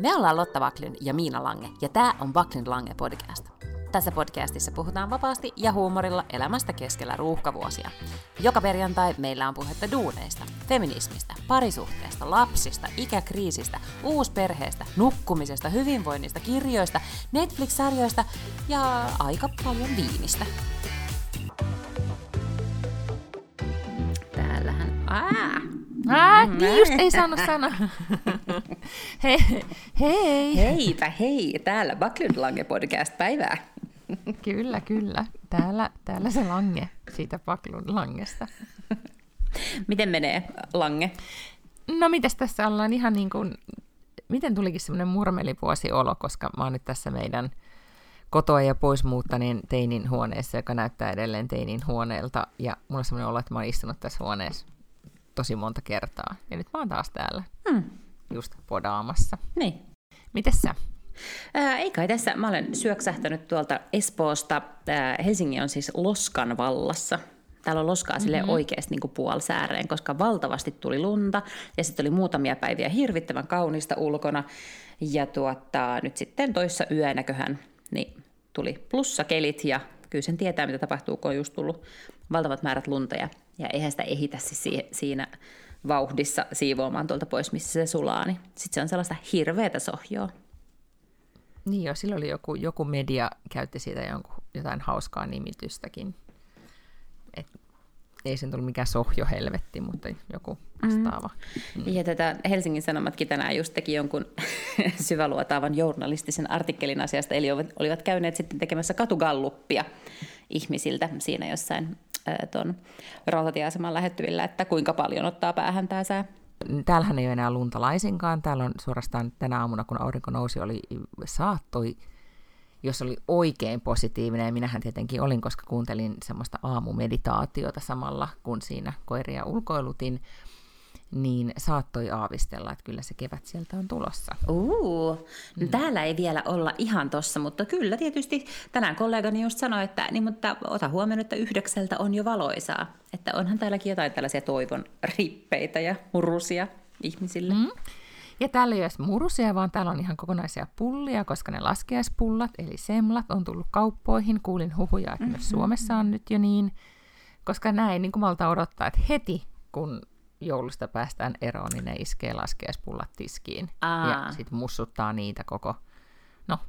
Me ollaan Lotta Wacklin ja Miina Lange, ja tää on Wacklin Lange podcast. Tässä podcastissa puhutaan vapaasti ja huumorilla elämästä keskellä ruuhkavuosia. Joka perjantai meillä on puhetta duuneista, feminismistä, parisuhteesta, lapsista, ikäkriisistä, uusperheestä, nukkumisesta, hyvinvoinnista, kirjoista, Netflix-sarjoista ja aika paljon viinistä. Täällähän... Niin just ei saanut sanoa. Hei! Heipä hei! Täällä Wacklin Lange podcast päivää. Kyllä. Täällä se Lange siitä Wacklin Langesta. Miten menee Lange? No mitäs tässä ollaan ihan niin kuin... Miten tulikin semmoinen murmelivuosiolo, koska mä oon nyt tässä meidän kotoa ja pois muuttaneen teinin huoneessa, joka näyttää edelleen teinin huoneelta. Ja mulla on semmoinen olo, että mä oon istunut tässä huoneessa tosi monta kertaa. Ja nyt mä oon taas täällä just podaamassa. Niin. Mites sä? Ei kai tässä. Mä olen syöksähtänyt tuolta Espoosta. Helsinki on siis loskan vallassa. Täällä on loskaa oikeasti niin kuin puolisääreen, koska valtavasti tuli lunta. Ja sitten oli muutamia päiviä hirvittävän kaunista ulkona. Ja nyt sitten toissa yönäköhän niin tuli plussakelit. Ja kyllä sen tietää, mitä tapahtuu, kun on just tullut valtavat määrät lunta. Ja eihän sitä ehitä siis siinä vauhdissa siivoamaan tuolta pois, missä se sulaa, niin sitten se on sellaista hirveätä sohjoa. Niin joo, silloin oli joku media käytti siitä jotain hauskaa nimitystäkin. Et ei sen tullut mikään sohjohelvetti, mutta joku vastaava. Ja Helsingin Sanomatkin tänään just teki jonkun syväluotaavan journalistisen artikkelin asiasta, eli olivat käyneet sitten tekemässä katugalluppia ihmisiltä siinä jossain tuon rautatieaseman lähettyvillä, että kuinka paljon ottaa päähän tämä sää. Täällähän ei ole enää lunta laisinkaan. Täällä on suorastaan tänä aamuna, kun aurinko nousi, saattoi, jos oli oikein positiivinen, ja minähän tietenkin olin, koska kuuntelin semmoista aamumeditaatiota samalla, kun siinä koiria ulkoilutin, niin saattoi aavistella, että kyllä se kevät sieltä on tulossa. Täällä ei vielä olla ihan tossa, mutta kyllä tietysti tänään kollegani just sanoi, että niin, mutta ota huomioon, että 9 on jo valoisaa. Että onhan täälläkin jotain tällaisia toivon rippeitä ja murusia ihmisille. Ja täällä ei ole murusia, vaan täällä on ihan kokonaisia pullia, koska ne laskiaispullat, eli semlat, on tullut kauppoihin. Kuulin huhuja, että myös Suomessa on nyt jo niin, koska näin niin kuin malta odottaa, että heti kun joulusta päästään eroon, niin ne iskee laskiaispullat tiskiin. Ja sitten mussuttaa niitä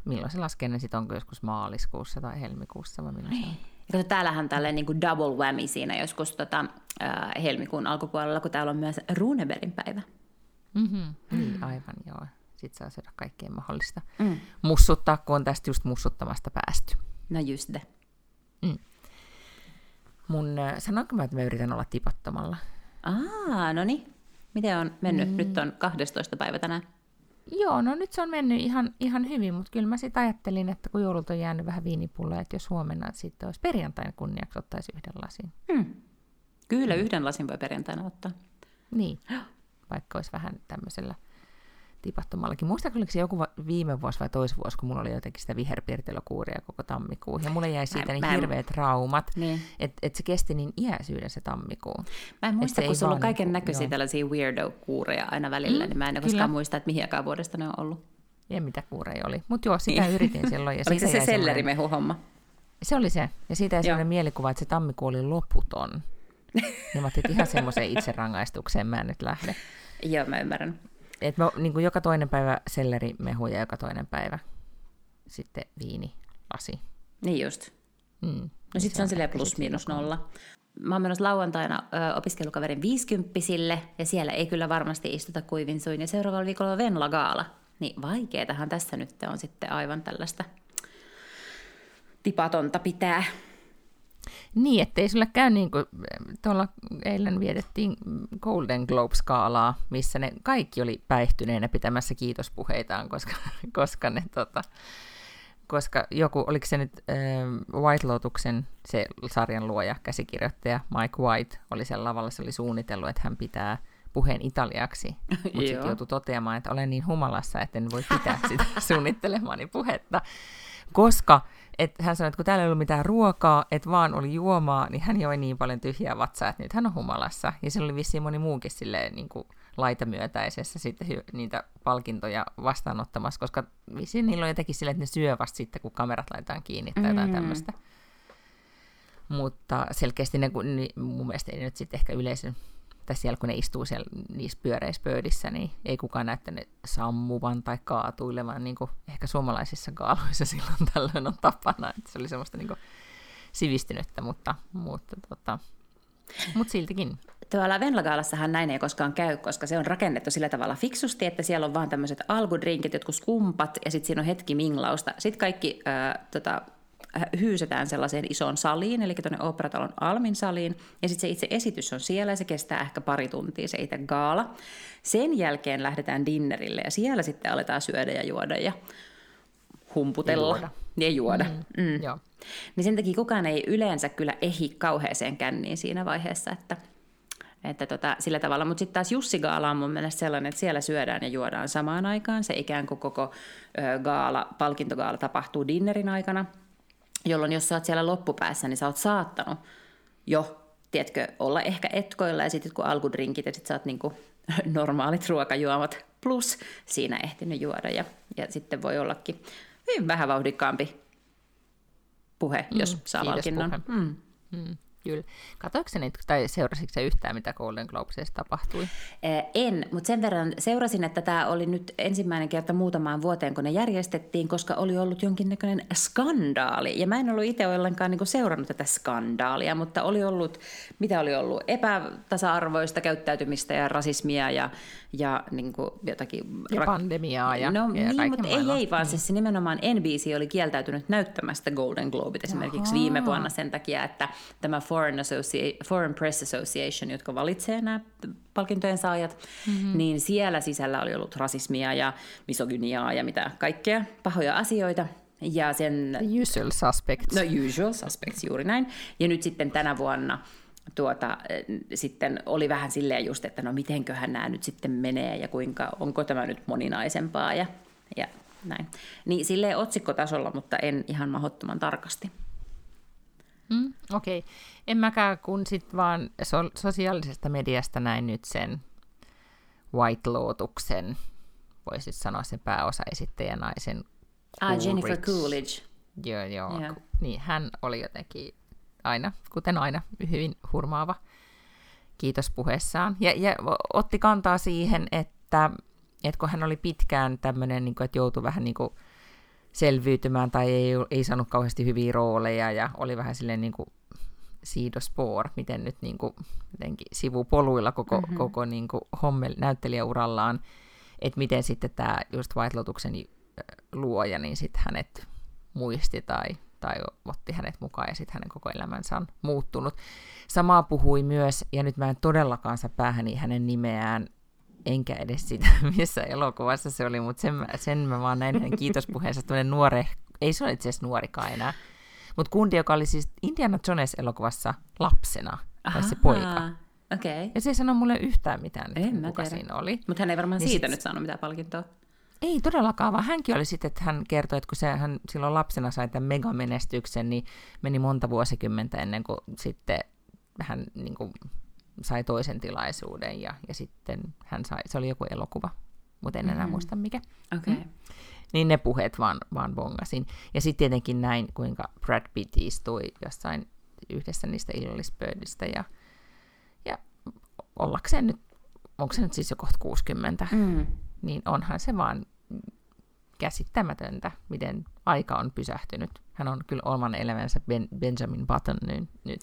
milloin se laskee, niin sitten onko joskus maaliskuussa tai helmikuussa vai milloin se on? Ja täällähän tälleen niin kuin double whammy siinä joskus helmikuun alkupuolella, kun täällä on myös Runeberin päivä. Niin, aivan joo. Sitten saa syödä kaikkea mahdollista. Mussuttaa, kun on tästä just mussuttamasta päästy. No just de. Sanoinko mä, että mä yritän olla tipattomalla? No niin. Miten on mennyt? Nyt on 12. päivä tänään. Joo, no nyt se on mennyt ihan hyvin, mutta kyllä mä sitten ajattelin, että kun joulut on jäänyt vähän viinipulloja, että jos huomenna sitten olisi perjantain kunniaksi, ottaisi yhden lasin. Kyllä, yhden lasin voi perjantaina ottaa. Niin, vaikka olisi vähän tämmöisellä tipattomallakin. Muistatko, oliko se joku viime vuosi vai toisvuosi, kun mulla oli jotenkin sitä viherpiirtelokuuria koko tammikuun, ja mulle jäi siitä niin hirveät traumat, niin. Että se kesti niin iäisyyden se tammikuun. Mä en muista, kun sulla on kaiken näköisiä tällaisia weirdo-kuureja aina välillä, niin mä en koskaan muista, että mihin aikaan vuodesta ne on ollut. Ja mitä kuureja oli. Mutta joo, sitä yritin silloin. Ja oliko se sellerimehu homma? Se oli se, ja siitä jäi sellainen mielikuva, että se tammikuu oli loputon. Ja mä otin ihan semmoisen itserangaistukseen, mä en nyt lähde. Joo, mä ymmärrän. Et mä, niin kuin joka toinen päivä sellerimehu ja joka toinen päivä sitten viinilasi. Niin just. No sit se on silleen plus miinus nolla. Mä oon menossa lauantaina opiskelukaverin 50-sille, ja siellä ei kyllä varmasti istuta kuivin suin. Ja seuraavalla viikolla on Venla Gaala. Niin vaikeetahan tässä nyt on sitten aivan tällaista tipatonta pitää. Niin, ettei sulle käy niin kuin tuolla eilen vietettiin Golden Globes-skaalaa, missä ne kaikki oli päihtyneenä pitämässä kiitospuheitaan, koska joku, oliko se nyt White Lotuksen se sarjan luoja, käsikirjoittaja Mike White oli sen lavalla, se oli suunnitellut, että hän pitää puheen italiaksi, mutta sitten joutui toteamaan, että olen niin humalassa, että en voi pitää sitä suunnittelemani puhetta. koska hän sanoi, että kun täällä ei ollut mitään ruokaa, että vaan oli juomaa, niin hän joi niin paljon tyhjää vatsaa, että nyt hän on humalassa. Ja se oli vissiin moni muukin silleen niin kuin laitamyötäisessä sitten niitä palkintoja vastaanottamassa, koska vissiin niillä on jotenkin silleen, että ne syö vasta sitten, kun kamerat laitetaan kiinni tai jotain tämmöistä. Mutta selkeästi ne, niin mun mielestä ei nyt sitten ehkä yleisön, tai siellä kun ne istuu siellä niissä pyöreissä pöydissä, niin ei kukaan näyttänyt sammuvan tai kaatuilevan, niin kuin ehkä suomalaisissa gaaloissa silloin tällöin on tapana, että se oli semmoista niin kuin sivistynyttä, mutta siltikin. Tuolla Venla Gaalassahan näin ei koskaan käy, koska se on rakennettu sillä tavalla fiksusti, että siellä on vaan tämmöiset alkudrinkit, jotkut skumpat, ja sitten siinä on hetki minglausta. Sitten kaikki hyysetään sellaiseen isoon saliin, eli tuonne Operatalon Almin saliin, ja sitten se itse esitys on siellä, ja se kestää ehkä 2 tuntia, se itse gaala. Sen jälkeen lähdetään dinnerille, ja siellä sitten aletaan syödä ja juoda ja humputella ja juoda. Joo. Niin sen takia kukaan ei yleensä kyllä ehi kauheeseen känniin siinä vaiheessa, että sillä tavalla. Mutta sitten taas Jussi Gaala on mun mielestä sellainen, että siellä syödään ja juodaan samaan aikaan. Se ikään kuin koko gaala, palkintogaala tapahtuu dinnerin aikana, jolloin jos sä oot siellä loppupäässä, niin sä oot saattanut jo, tiedätkö, olla ehkä etkoilla ja sitten kun alkudrinkit ja sitten sä oot niinku normaalit ruokajuomat plus siinä ehtinyt juoda ja sitten voi ollakin vähän vauhdikkaampi puhe, jos saa palkinnon. Kyllä. Katoiko sä niitä, tai seurasitko sä yhtään, mitä Golden Globesissa tapahtui? En, mutta sen verran seurasin, että tämä oli nyt ensimmäinen kerta muutamaan vuoteen, kun ne järjestettiin, koska oli ollut jonkinnäköinen skandaali. Ja mä en ollut itse ollenkaan niinku seurannut tätä skandaalia, mutta oli ollut, mitä oli ollut, epätasa-arvoista käyttäytymistä ja rasismia ja niinku jotakin... Ja pandemiaa ja niin, mutta ei vaan siis nimenomaan NBC oli kieltäytynyt näyttämästä Golden Globet esimerkiksi viime vuonna sen takia, että tämä Foreign Press Association, jotka valitsee nämä palkintojen saajat, niin siellä sisällä oli ollut rasismia ja misogyniaa ja mitä kaikkea pahoja asioita. Ja sen... The usual suspects. No usual suspects, juuri näin. Ja nyt sitten tänä vuonna sitten oli vähän silleen just, että no mitenköhän nämä nyt sitten menee ja kuinka, onko tämä nyt moninaisempaa ja näin. Niin silleen otsikkotasolla, mutta en ihan mahdottoman tarkasti. Okei. Okay. En mäkään, kun sitten vaan sosiaalisesta mediasta näin nyt sen White Lotuksen, voisi sanoa sen pääosaesittäjänaisen Coolidge. Jennifer Coolidge. Joo. Yeah. Niin, hän oli jotenkin kuten aina, hyvin hurmaava kiitospuheessaan. Ja otti kantaa siihen, että kun hän oli pitkään tämmöinen, niin että joutui vähän niin kuin selviytymään tai ei saanut kauheasti hyviä rooleja ja oli vähän silleen niin kuin siidospor, miten nyt niin kuin jotenkin sivupoluilla koko niin kuin näyttelijäurallaan, että miten sitten tämä just White Lotuksen luoja, niin sitten hänet muisti tai otti hänet mukaan ja sitten hänen koko elämänsä on muuttunut. Samaa puhui myös, ja nyt mä en todellakaan saa päähäni hänen nimeään, enkä edes sitä, missä elokuvassa se oli, mutta sen mä vaan näin hänen kiitospuheensa, tämmöinen nuore, ei se ole itse asiassa nuorikaan enää, mutta kundi, joka oli siis Indiana Jones-elokuvassa lapsena, tai se poika. Okay. Ja se ei sano mulle yhtään mitään, että kuka siinä oli. Mutta hän ei varmaan siitä nyt saanut mitään palkintoa. Ei todellakaan, vaan hänkin oli sitten, että hän kertoi, että kun hän silloin lapsena sai tämän megamenestyksen, niin meni monta vuosikymmentä ennen kuin sitten hän... Niin kuin sai toisen tilaisuuden ja sitten hän sai, se oli joku elokuva, mutta en enää muista mikä. Okay. Niin ne puheet vaan bongasin. Ja sitten tietenkin näin, kuinka Brad Pitt istui jossain yhdessä niistä illallispöydistä ja ollakseen nyt, onko se nyt siis jo kohta 60, niin onhan se vaan käsittämätöntä, miten aika on pysähtynyt. Hän on kyllä oman elämänsä Benjamin Button nyt.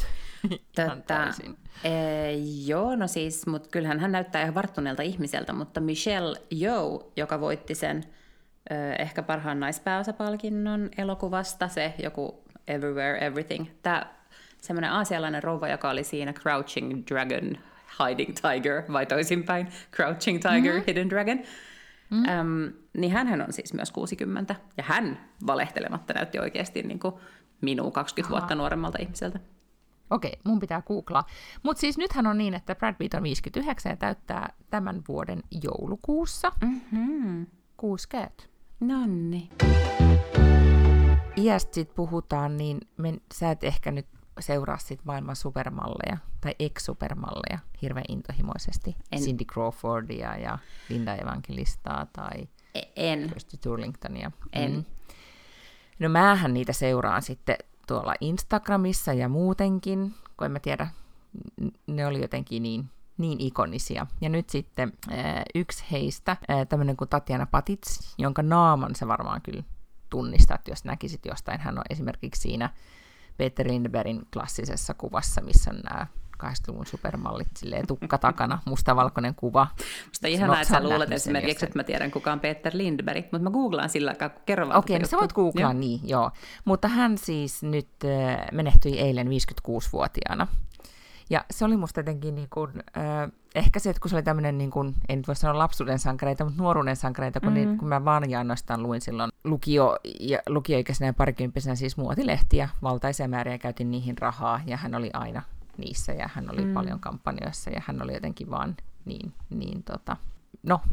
Joo, no siis, mutta kyllähän hän näyttää ihan varttuneelta ihmiseltä, mutta Michelle Yeoh, joka voitti sen ehkä parhaan naispääosapalkinnon elokuvasta, se joku Everywhere, Everything, tämä semmoinen aasialainen rouva, joka oli siinä Crouching Dragon, Hiding Tiger, vai toisinpäin, Crouching Tiger, Hidden Dragon, niin hänhän on siis myös 60, ja hän valehtelematta näytti oikeasti niin kuin minua 20 vuotta nuoremmalta ihmiseltä. Okei, mun pitää googlaa. Mutta siis nythän on niin, että Brad Pitt on 59 ja täyttää tämän vuoden joulukuussa 60. Nonni. iästä sit puhutaan, niin sä et ehkä nyt seuraa sit maailman supermalleja tai ex-supermalleja hirveän intohimoisesti. En. Cindy Crawfordia ja Linda Evangelistaa tai Christy Turlingtonia. En. No määhän niitä seuraan sitten tuolla Instagramissa ja muutenkin, kun en mä tiedä, ne oli jotenkin niin ikonisia. Ja nyt sitten yksi heistä, tämmöinen kuin Tatjana Patitz, jonka naaman sä varmaan kyllä tunnistat, jos näkisit jostain. Hän on esimerkiksi siinä Peter Lindberghin klassisessa kuvassa, missä on nämä 80-luvun supermallit, silleen tukka takana, mustavalkoinen kuva. Musta ihanaa, että sä luulet esimerkiksi, jostain. Että mä tiedän kuka on Peter Lindbergh, mutta mä googlaan sillä aikaa, kun kerron vaan. Okei, niin sä voit googlaa, niin, joo. Mutta hän siis nyt menehtyi eilen 56-vuotiaana. Ja se oli musta jotenkin, niin kuin, ehkä se, että kun se oli tämmöinen, niin kuin, en voi sanoa lapsuuden sankareita, mutta nuoruuden sankareita, kun mä vaan ja ainoastaan luin silloin lukioikäisenä ja parikymppisenä siis muotilehtiä, valtaisia määriä, käytin niihin rahaa, ja hän oli aina niissä, ja hän oli paljon kampanjoissa, ja hän oli jotenkin vaan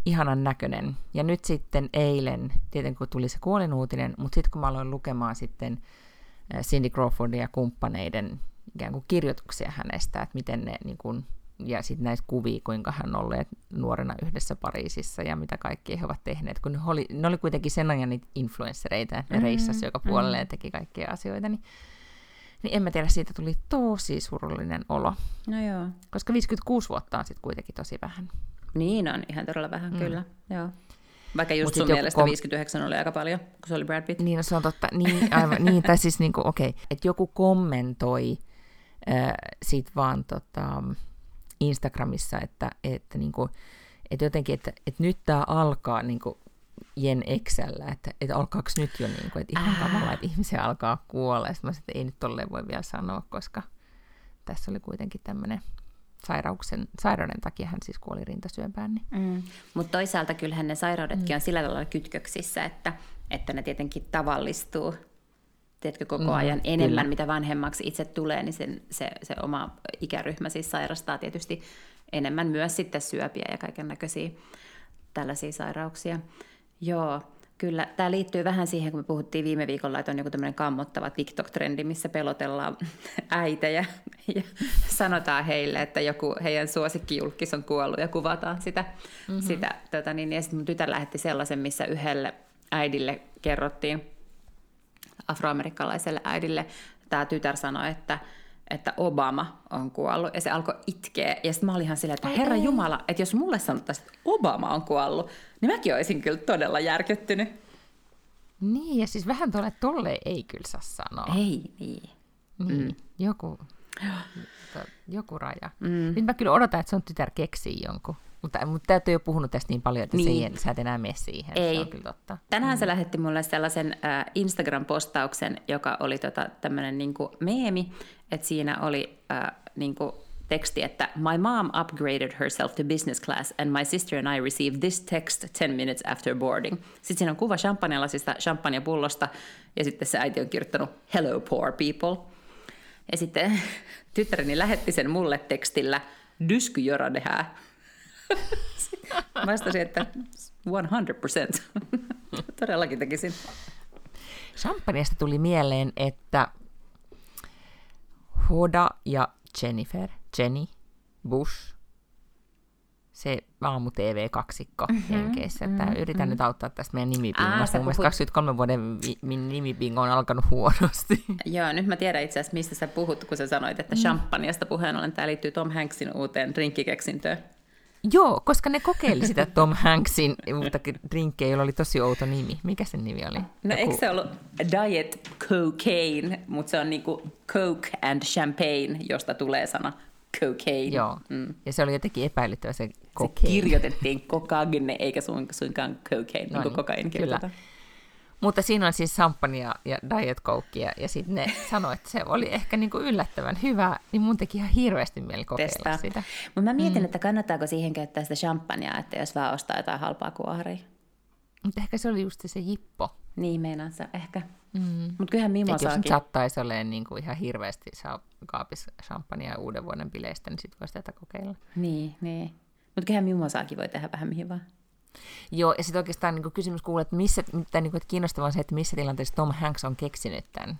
ihanan näköinen. Ja nyt sitten eilen, tietenkin kun tuli se kuolinuutinen, mutta sitten kun mä aloin lukemaan sitten Cindy Crawfordin ja kumppaneiden ikään kuin kirjoituksia hänestä, että miten ne, niin kuin, ja sitten näitä kuvia, kuinka hän on ollut nuorena yhdessä Pariisissa ja mitä kaikki he ovat tehneet, kun ne oli kuitenkin sen ajan niitä influenssereita, että ne reissasi joka puolelle ja teki kaikkia asioita, niin en mä tiedä, siitä tuli tosi surullinen olo. No joo. Koska 56 vuotta on sitten kuitenkin tosi vähän. Niin on, ihan todella vähän, kyllä. Joo. Vaikka just sun mielestä 59 oli aika paljon, kun se oli Brad Pitt. Niin, no, se on totta. Niin, aivan, niin tai siis niin kuin, okei. Että joku kommentoi sit vaan Instagramissa, että, niin kuin, että jotenkin, että nyt tää alkaa niin kuin Jen Exällä, että alkaako nyt jo niin kuin, että ihan tavallaan, että ihmisiä alkaa kuolla. Sitten mä sanoin, että ei nyt tolleen voi vielä sanoa, koska tässä oli kuitenkin tämmöinen sairauden takia hän siis kuoli rintasyöpään. Niin. Mutta toisaalta kyllähän ne sairaudetkin on sillä tavalla kytköksissä, että ne tietenkin tavallistuu. Tiedätkö, koko ajan enemmän, mitä vanhemmaksi itse tulee, niin se oma ikäryhmä siis sairastaa tietysti enemmän myös sitten syöpiä ja kaiken näköisiä tällaisia sairauksia. Joo, kyllä. Tämä liittyy vähän siihen, kun me puhuttiin viime viikolla, että on joku tämmöinen kammottava TikTok-trendi, missä pelotellaan äitejä ja sanotaan heille, että joku heidän suosikkijulkis on kuollut ja kuvataan sitä ja sitten mun tytär lähetti sellaisen, missä yhdelle äidille kerrottiin, afroamerikkalaiselle äidille, tämä tytär sanoi, että Obama on kuollut, ja se alkoi itkeä, ja sitten mä olin ihan silleen, että herra jumala, että jos mulle sanottaisiin, että Obama on kuollut, niin mäkin olisin kyllä todella järkyttynyt. Niin, ja siis vähän tolleen ei kyllä saa sanoa. Ei, niin. Joku raja. Nyt mä kyllä odotan, että sun tytär keksii jonkun. Mutta täytyy jo puhunut tästä niin paljon, että sä et enää mene siihen. Ei. Se on kyllä totta. Tänään se lähetti mulle sellaisen Instagram-postauksen, joka oli tämmöinen niinku meemi, että siinä oli niinku teksti, että My mom upgraded herself to business class and my sister and I received this text 10 minutes after boarding. Sitten siinä on kuva champagnelasista, champagnepullosta, ja sitten se äiti on kirjoittanut Hello poor people. Ja sitten tyttäreni lähetti sen mulle tekstillä Dysky göra det här. Vastasin, että 100%. Todellakin tekisin. Champagneista tuli mieleen, että Hoda ja Jenny Bush, se aamu-tv-kaksikko henkeissä. Yritän nyt auttaa tästä meidän nimibingosta. Mun mielestä 23 vuoden nimibingo on alkanut huonosti. Joo, nyt mä tiedän itse asiassa, mistä sä puhut, kun sä sanoit, että champagneista puheen ollen. Tämä liittyy Tom Hanksin uuteen drinkkikeksintöön. Joo, koska ne kokeili sitä Tom Hanksin drinkkiä, jolla oli tosi outo nimi. Mikä sen nimi oli? No eikö se ollut Diet Cocaine, mutta se on niinku Coke and Champagne, josta tulee sana Cocaine. Joo, ja se oli jotenkin epäilyttävä se cocaine. Se kirjoitettiin Cocagne, eikä suinkaan Cocaine, niin kuin kokain kirjoitetaan. Mutta siinä on siis champagne ja Diet Coke, ja sitten ne sanoi, että se oli ehkä niinku yllättävän hyvä, niin mun teki ihan hirveästi mieli kokeilla sitä. Mutta mä mietin, että kannattaako siihen käyttää sitä champagnea, että jos vaan ostaa jotain halpaa kuoharia. Mutta ehkä se oli just se jippo. Niin, meinaan se ehkä. Mutta kyllähän mimosaakin. Että jos sattaisi olemaan niinku ihan hirveästi kaapissa champagnea uuden vuoden bileistä, niin sitten voisi tätä kokeilla. Niin. Mutta kyllähän mimosaakin voi tehdä vähän mihin vaan. Joo, ja sitten oikeastaan niin kysymys kuuluu, että missä, että kiinnostavaa on se, että missä tilanteessa Tom Hanks on keksinyt tämän.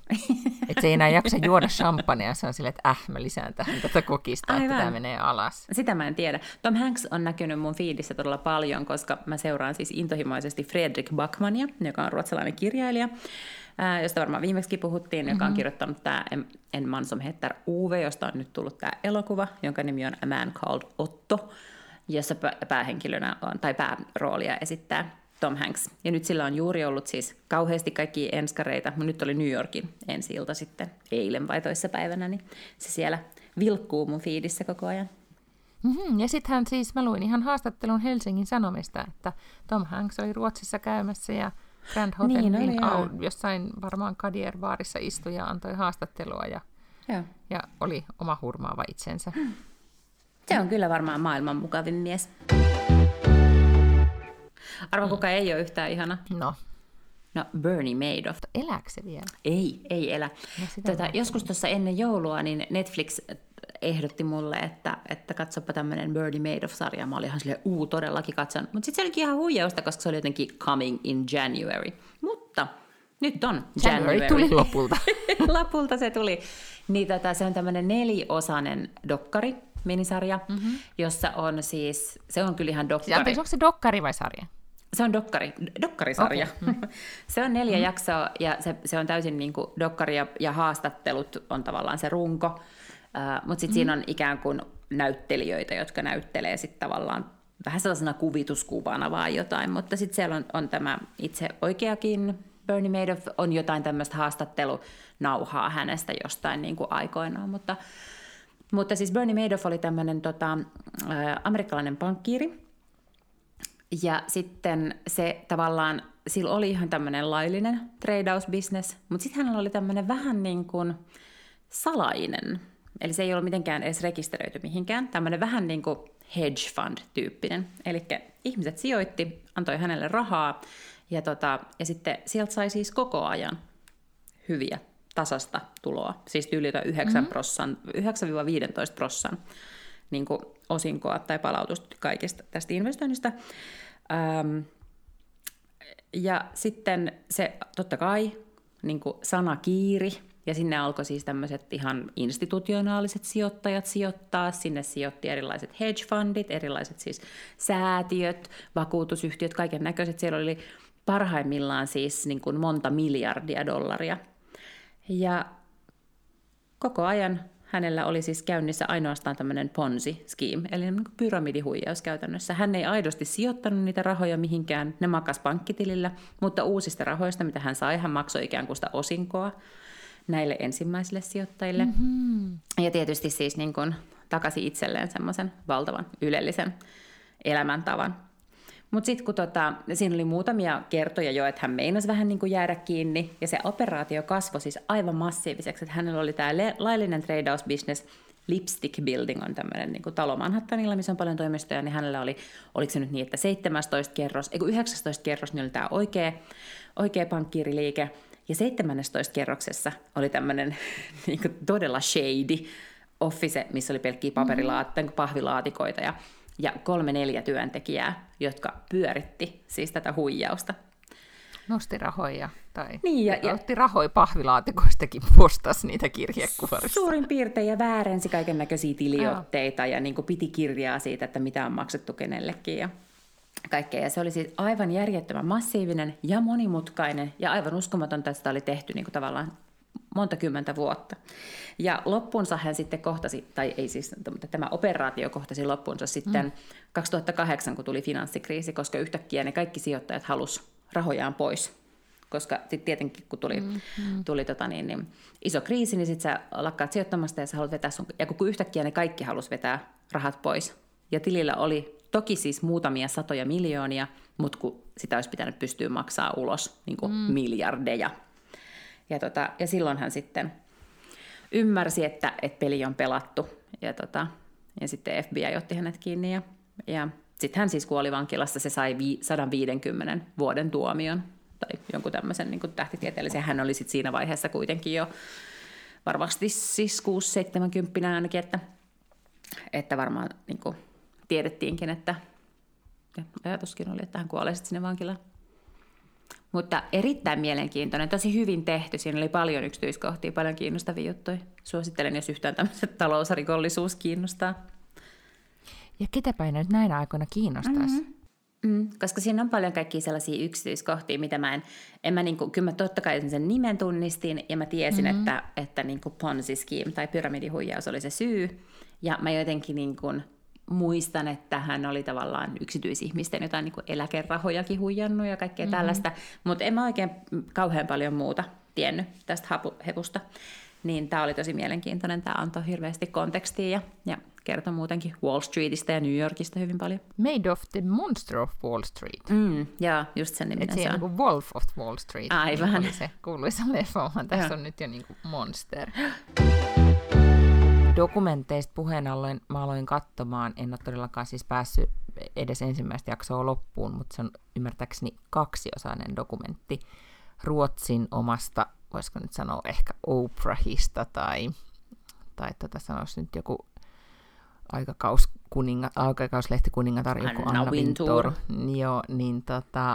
Että se ei enää jaksa juoda champagnea, se on silleen, että mä lisään tähän tätä kokista, aivan, että tämä menee alas. Sitä mä en tiedä. Tom Hanks on näkynyt mun feedissä todella paljon, koska mä seuraan siis intohimoisesti Fredrik Backmania, joka on ruotsalainen kirjailija, josta varmaan viimeksi puhuttiin, joka on kirjoittanut tämä En man som heter Ove, josta on nyt tullut tämä elokuva, jonka nimi on A Man Called Otto, jossa päähenkilönä on, tai pääroolia esittää Tom Hanks. Ja nyt sillä on juuri ollut siis kauheasti kaikkia enskareita, mutta nyt oli New Yorkin ensi-ilta sitten eilen vai toissapäivänä, niin se siellä vilkkuu mun feedissä koko ajan. Mm-hmm. Ja sittenhän siis mä luin ihan haastattelun Helsingin Sanomista, että Tom Hanks oli Ruotsissa käymässä ja Grand Hotelin niin jossain varmaan Kadierbaarissa istui ja antoi haastattelua ja oli oma hurmaava itsensä. Se on kyllä varmaan maailman mukavin mies. Arva, kuka ei ole yhtään ihana? No, Bernie Madoff. Elääkö se vielä? Ei elä. No, joskus tuossa ennen joulua niin Netflix ehdotti mulle, että katsoppa tämmöinen Bernie Madoff-sarja. Mä olin ihan silleen, todellakin katson. Mutta sitten se olikin ihan huijausta, koska se oli jotenkin Coming in January. Mutta nyt on January. Tuli lopulta. Lopulta se tuli. Niin se on tämmöinen 4-osainen dokkari. Minisarja, jossa on siis, se on kyllä ihan dokkari. Onko se dokkari vai sarja? Se on dokkarisarja. Okay. Se on 4 jaksoa ja se on täysin niin kuin dokkari ja haastattelut on tavallaan se runko, mutta sitten siinä on ikään kuin näyttelijöitä, jotka näyttelee sitten tavallaan vähän sellaisena kuvituskuvana vaan jotain, mutta sitten siellä on tämä itse oikeakin Bernie Madoff, on jotain tämmöistä haastattelunauhaa hänestä jostain niin kuin aikoinaan, Mutta siis Bernie Madoff oli tämmöinen amerikkalainen pankkiiri, ja sitten se tavallaan, sillä oli ihan tämmöinen laillinen treidausbisnes, mutta sitten hänellä oli tämmöinen vähän niin kuin salainen, eli se ei ollut mitenkään edes rekisteröity mihinkään, tämmöinen vähän niin kuin hedge fund-tyyppinen, eli ihmiset sijoitti, antoi hänelle rahaa, ja sitten sieltä sai siis koko ajan hyviä tasasta tuloa, siis yli 9-15% niin kuin osinkoa tai palautusta kaikesta tästä investoinnista. Ja sitten se totta kai niin kuin sana kiiri, ja sinne alkoi siis tämmöiset ihan institutionaaliset sijoittajat sijoittaa, sinne sijoitti erilaiset hedge fundit, erilaiset siis säätiöt, vakuutusyhtiöt, kaiken näköiset. Siellä oli parhaimmillaan siis niin kuin monta miljardia dollaria. Ja koko ajan hänellä oli siis käynnissä ainoastaan tämmöinen ponzi-scheme, eli pyramidihuijaus käytännössä. Hän ei aidosti sijoittanut niitä rahoja mihinkään, ne makas pankkitilillä, mutta uusista rahoista, mitä hän sai, hän maksoi ikään kuin sitä osinkoa näille ensimmäisille sijoittajille. Mm-hmm. Ja tietysti siis niin kuin takaisin itselleen semmoisen valtavan ylellisen elämäntavan. Mutta sitten kun siinä oli muutamia kertoja jo, että hän meinasi vähän niin kuin jäädä kiinni, ja se operaatio kasvoi siis aivan massiiviseksi, että hänellä oli tämä laillinen treidausbisnes, Lipstick Building on tämmöinen niin kuin talo Manhattanilla, missä on paljon toimistoja, niin hänellä oli, oliko se nyt niin, että 19 kerros, niin oli tämä oikea pankkiiriliike, ja 17 kerroksessa oli tämmöinen niin kuin todella shady office, missä oli pelkkiä pahvilaatikoita ja 3-4 työntekijää, jotka pyöritti siis tätä huijausta. Nosti rahoja, tai niin, ja otti rahoja pahvilaatikoistakin, postasi niitä kirjekuorissa. Suurin piirtein, ja väärensi kaiken näköisiä tiliotteita, ja niin kuin piti kirjaa siitä, että mitä on maksettu kenellekin, ja kaikkea. Ja se oli siis aivan järjettömän massiivinen ja monimutkainen, ja aivan uskomatonta, että sitä oli tehty niin kuin tavallaan monta kymmentä vuotta. Ja loppunsa hän sitten kohtasi, tai ei siis, mutta tämä operaatio kohtasi loppunsa sitten 2008, kun tuli finanssikriisi, koska yhtäkkiä ne kaikki sijoittajat halusi rahojaan pois. Koska sitten tietenkin, kun tuli iso kriisi, niin sitten sä lakkaat sijoittamasta ja sä haluat vetää sun... Ja kun yhtäkkiä ne kaikki halusi vetää rahat pois. Ja tilillä oli toki siis muutamia satoja miljoonia, mutta kun sitä olisi pitänyt pystyä maksaa ulos niin kuin miljardeja. Ja silloin hän sitten ymmärsi, että peli on pelattu, ja sitten FBI otti hänet kiinni, ja sitten hän siis kuoli vankilassa, se sai 150 vuoden tuomion, tai jonkun tämmöisen niin kuin tähtitieteellisen. Hän oli sitten siinä vaiheessa kuitenkin jo varmasti siis 6-70 ainakin, että varmaan niin kuin tiedettiinkin, että sitten ajatuskin oli, että hän kuolee sitten sinne vankilaan. Mutta erittäin mielenkiintoinen, tosi hyvin tehty. Siinä oli paljon yksityiskohtia, paljon kiinnostavia juttuja. Suosittelen, jos yhtään tämmöiset talousrikollisuus kiinnostaa. Ja ketäpä nyt näinä aikoina kiinnostaisi? Mm-hmm. Koska siinä on paljon kaikkia sellaisia yksityiskohtia, mitä mä en mä niinku, kyllä mä totta kai sen nimen tunnistin ja mä tiesin, että niinku Ponzi scheme tai pyramidihuijaus oli se syy. Ja mä jotenkin niinku muistan, että hän oli tavallaan yksityisihmisten jotain niinku eläkerahojakin huijannut ja kaikkea tällaista, mutta en mä oikein kauhean paljon muuta tiennyt tästä hepusta. Niin tämä oli tosi mielenkiintoinen, tämä antoi hirveästi kontekstia ja kertoi muutenkin Wall Streetistä ja New Yorkista hyvin paljon. Madoff, the monster of Wall Street. Joo, just sen niminen se on. Se on niin kuin Wolf of Wall Street. Aivan. Niin oli se kuuluisa leffa, vaan tässä on nyt jo niin kuin monster. Dokumenteista puheen ollen mä aloin katsomaan, en ole todellakaan siis päässyt edes ensimmäistä jaksoa loppuun, mutta se on ymmärtääkseni kaksiosainen dokumentti Ruotsin omasta, voisiko nyt sanoa ehkä Oprahista tai sanoisi nyt joku aikakauslehti kuningatar, joku Anna Wintour. Joo, niin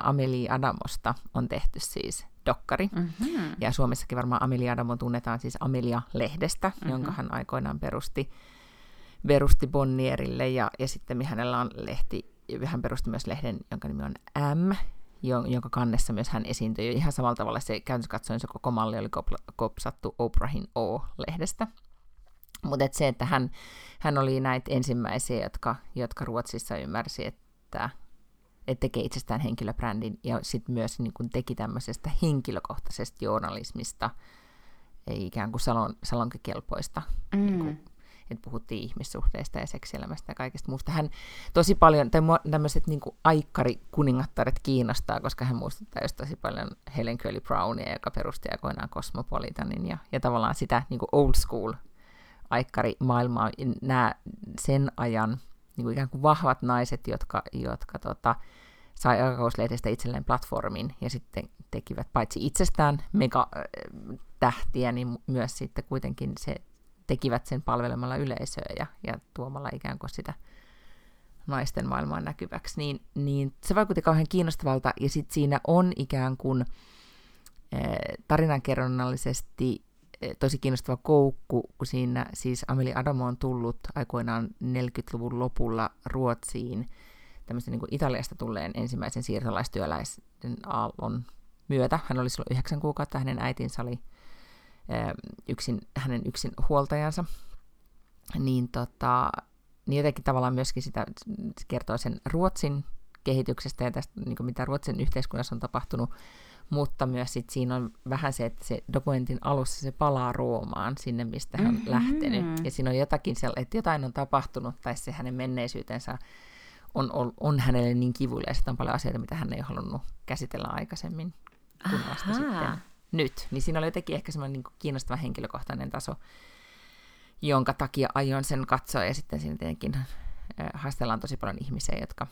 Amelie Adamosta on tehty siis dokkari. Mm-hmm. Ja Suomessakin varmaan Amelie Adamo tunnetaan siis Amelia-lehdestä, jonka hän aikoinaan perusti Bonnierille. Ja sitten hänellä on lehti, hän perusti myös lehden, jonka nimi on M, jonka kannessa myös hän esiintyi. Ihan samalla tavalla se käytännössä katsoen se koko malli oli kopsattu Oprahin O-lehdestä. Mutta et se, että hän oli näitä ensimmäisiä, jotka Ruotsissa ymmärsi, että tekee itsestään henkilöbrändin ja sitten myös niin kun teki tämmöisestä henkilökohtaisesta journalismista ikään kuin salonkikelpoista. Niin että puhuttiin ihmissuhteista ja seksielämästä ja kaikesta muusta. Hän tosi paljon, tämmöiset niin kuin aikkarikuningattaret kiinnostaa, koska hän muistuttaa just tosi paljon Helen Curly Brownia, joka perusti aikoinaan Cosmopolitanin, ja tavallaan sitä niin kuin old school aikkarimaailmaa, nämä sen ajan niin kuin ikään kuin vahvat naiset, jotka sai aikakauslehdestä itselleen platformin ja sitten tekivät paitsi itsestään megatähtiä, niin myös sitten kuitenkin se tekivät sen palvelemalla yleisöä ja tuomalla ikään kuin sitä naisten maailmaa näkyväksi, niin se vaikutti kauhean kiinnostavalta, ja sitten siinä on ikään kuin tarinankerronnallisesti tosi kiinnostava koukku, kun siinä siis Amelie Adamo on tullut aikoinaan 40-luvun lopulla Ruotsiin tämmöisen niin kuin Italiasta tulleen ensimmäisen siirtolaistyöläisen aallon myötä. Hän oli silloin 9 kuukautta, hänen äitinsä oli hänen yksin huoltajansa, niin jotenkin tavallaan myöskin sitä kertoo sen Ruotsin kehityksestä ja tästä, niin kuin mitä Ruotsin yhteiskunnassa on tapahtunut, mutta myös sit siinä on vähän se, että se dokumentin alussa se palaa Roomaan, sinne mistä hän lähtenyt, ja siinä on jotakin sellainen, että jotain on tapahtunut, tai se hänen menneisyytensä on hänelle niin kivuliasta, on paljon asioita, mitä hän ei halunnut käsitellä aikaisemmin kuin vasta sitten nyt, niin siinä oli jotenkin ehkä semmoinen niin kuin kiinnostava henkilökohtainen taso, jonka takia aion sen katsoa, ja sitten siinä tietenkin haastellaan tosi paljon ihmisiä, jotka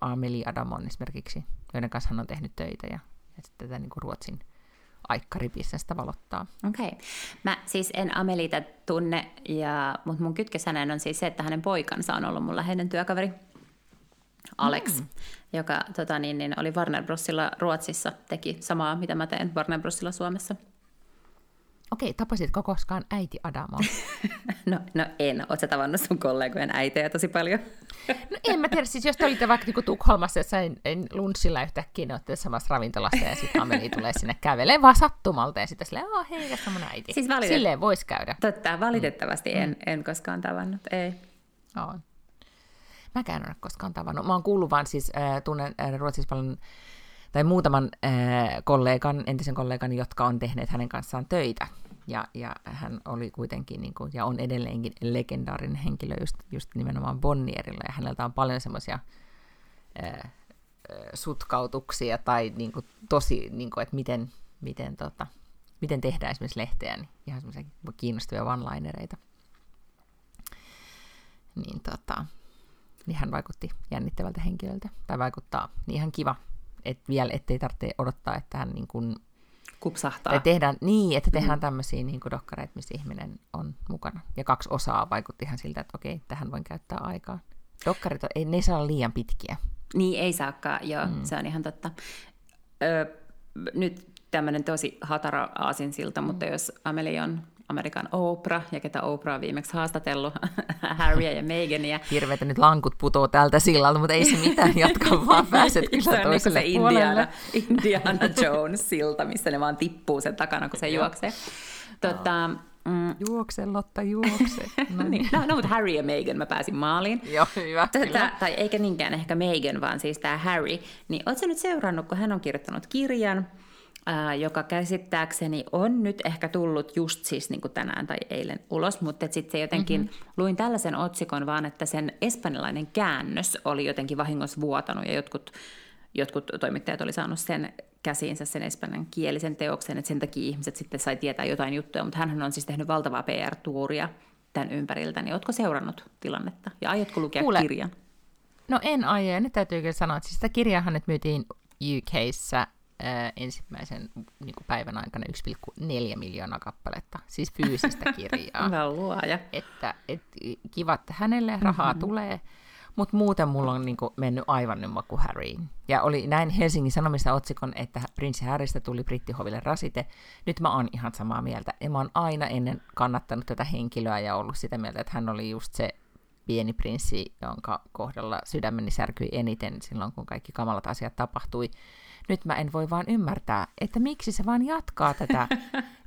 Amelie Adamon esimerkiksi, joiden kanssa hän on tehnyt töitä, ja sitten tätä niin kuin Ruotsin aikkaripissestä valottaa. Okei. Mä siis en Amelieta tunne, mutta mun kytkös häneen on siis se, että hänen poikansa on ollut mun läheinen työkaveri, Alex, joka oli Warner Brosilla Ruotsissa, teki samaa, mitä mä teen Warner Brosilla Suomessa. Okei, tapasitko koskaan äiti Adamo? no en. Oot sä tavannut sun kollegojen äitejä tosi paljon? No en mä tiedä, siis jos te olitte vaikka Tukholmassa jossain lunchilla yhtäkkiä, ne olette samassa ravintolassa ja sitten Amelie tulee sinne kävelee vaan sattumalta ja sitten silleen, hei, tässä mun äiti. Siis silleen voisi käydä. Totta, valitettavasti en koskaan tavannut, ei. On. Mäkään en ole koskaan tavannut. Mä oon kuullut vaan siis, tunnen Ruotsissa paljon, tai muutaman entisen kollegan, jotka on tehneet hänen kanssaan töitä. Ja hän oli kuitenkin, niin kuin, ja on edelleenkin legendaarinen henkilö just nimenomaan Bonnierilla, ja häneltä on paljon semmoisia sutkautuksia, tai niin kuin, tosi, niin kuin, että miten tehdään esimerkiksi lehteä, niin ihan semmoisia kiinnostavia one-linereita. Niin hän vaikutti jännittävältä henkilöltä. Tai vaikuttaa. Niin ihan kiva, että vielä ettei tarvitse odottaa, että hän niin kuin kupsahtaa. Tai tehdään niin, että tehdään tämmöisiä niin kuin dokkareita, missä ihminen on mukana. Ja 2 osaa vaikutti ihan siltä, että okei, tähän voin käyttää aikaa. Dokkarit, ne saa olla liian pitkiä. Niin, ei saakaan, joo, se on ihan totta. Nyt tämmöinen tosi hatara aasinsilta, mutta jos Amelie on Amerikan Oprah, ja ketä Oprah on viimeksi haastatellut, Harrya ja Meghania. Hirveetä nyt lankut putoo tältä sillalta, mutta ei se mitään, jatka vaan pääset kyllä toiselle niin puolelle. Se on niin kuin se Indiana Jones-silta, missä ne vaan tippuu sen takana, kun se juoksee. Juokse, Lotta, juokse. No, mutta Harry ja Meghan, mä pääsin maaliin. Joo, hyvä. Tai eikä niinkään ehkä Meghan, vaan siis tämä Harry. Niin ootko sä nyt seurannut, kun hän on kirjoittanut kirjan, joka käsittääkseni on nyt ehkä tullut just siis niin kuin tänään tai eilen ulos, mutta sitten se jotenkin, luin tällaisen otsikon vaan, että sen espanjalainen käännös oli jotenkin vahingossa vuotanut, ja jotkut toimittajat oli saanut sen käsiinsä sen espanjan kielisen teoksen, että sen takia ihmiset sitten sai tietää jotain juttuja, mutta hänhän on siis tehnyt valtavaa PR-tuuria tämän ympäriltä, niin ootko seurannut tilannetta ja aiotko lukea kirjan? No en aio, nyt täytyy kyllä sanoa, että siis sitä kirjaahan nyt myytiin UK:ssä ensimmäisen niin kuin päivän aikana 1,4 miljoonaa kappaletta, siis fyysistä kirjaa. Hyvä luoja. Et kiva, että hänelle rahaa tulee, mutta muuten mulla on niin kuin mennyt aivan nyt maku Harryin. Ja oli näin Helsingin Sanomissa otsikon, että prinssi Harrystä tuli brittihoville rasite. Nyt mä oon ihan samaa mieltä. Ja mä oon aina ennen kannattanut tätä henkilöä ja ollut sitä mieltä, että hän oli just se pieni prinssi, jonka kohdalla sydämeni särkyi eniten silloin, kun kaikki kamalat asiat tapahtui. Nyt mä en voi vaan ymmärtää, että miksi se vaan jatkaa tätä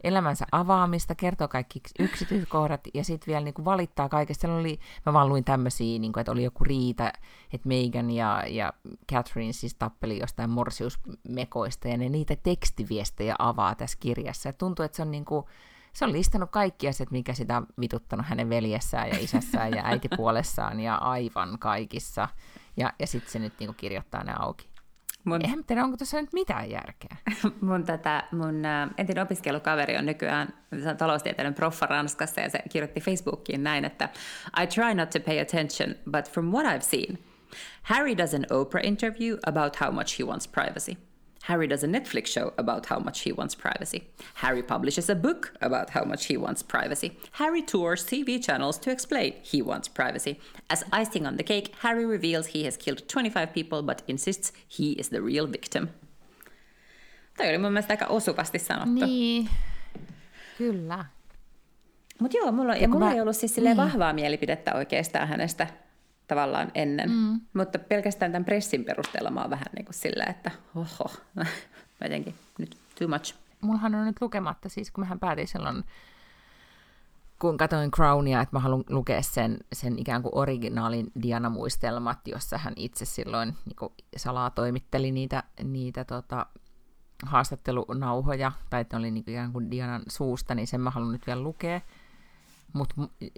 elämänsä avaamista, kertoo kaikki yksityiskohdat ja sitten vielä niinku valittaa kaikesta. Mä vaan luin tämmöisiä, niinku, että oli joku riita, että Meghan ja Catherine siis tappeli jostain morsiusmekoista ja ne niitä tekstiviestejä avaa tässä kirjassa. Et tuntuu, että se on niinku, se on listannut kaikki asiat, mikä sitä on vituttanut hänen veljessään ja isässään ja äitipuolessaan ja aivan kaikissa. Ja sitten se nyt niinku kirjoittaa ne auki. Eihän tiedä, onko tuossa nyt mitään järkeä. Mun entinen opiskelukaveri on nykyään taloustieteiden proffa Ranskassa, ja se kirjoitti Facebookiin näin, että I try not to pay attention, but from what I've seen, Harry does an Oprah interview about how much he wants privacy. Harry does a Netflix show about how much he wants privacy. Harry publishes a book about how much he wants privacy. Harry tours TV channels to explain he wants privacy. As icing on the cake, Harry reveals he has killed 25 people but insists he is the real victim. Toi oli mun mielestä aika osuvasti sanottu. Niin, kyllä. Mut joo, mulla ei ollut siis silleen vahvaa mielipidettä oikeastaan hänestä tavallaan ennen, mutta pelkästään tämän pressin perusteella mä oon vähän niin kuin sillä, että oho, jotenkin nyt too much. Mullahan on nyt lukematta, siis kun mähän päätin silloin, kun katsoin Crownia, että mä haluan lukea sen ikään kuin originaalin Diana-muistelmat, jossa hän itse silloin niin kuin salaa toimitteli niitä haastattelunauhoja, tai että ne oli niin kuin ikään kuin Dianan suusta, niin sen mä haluan nyt vielä lukea.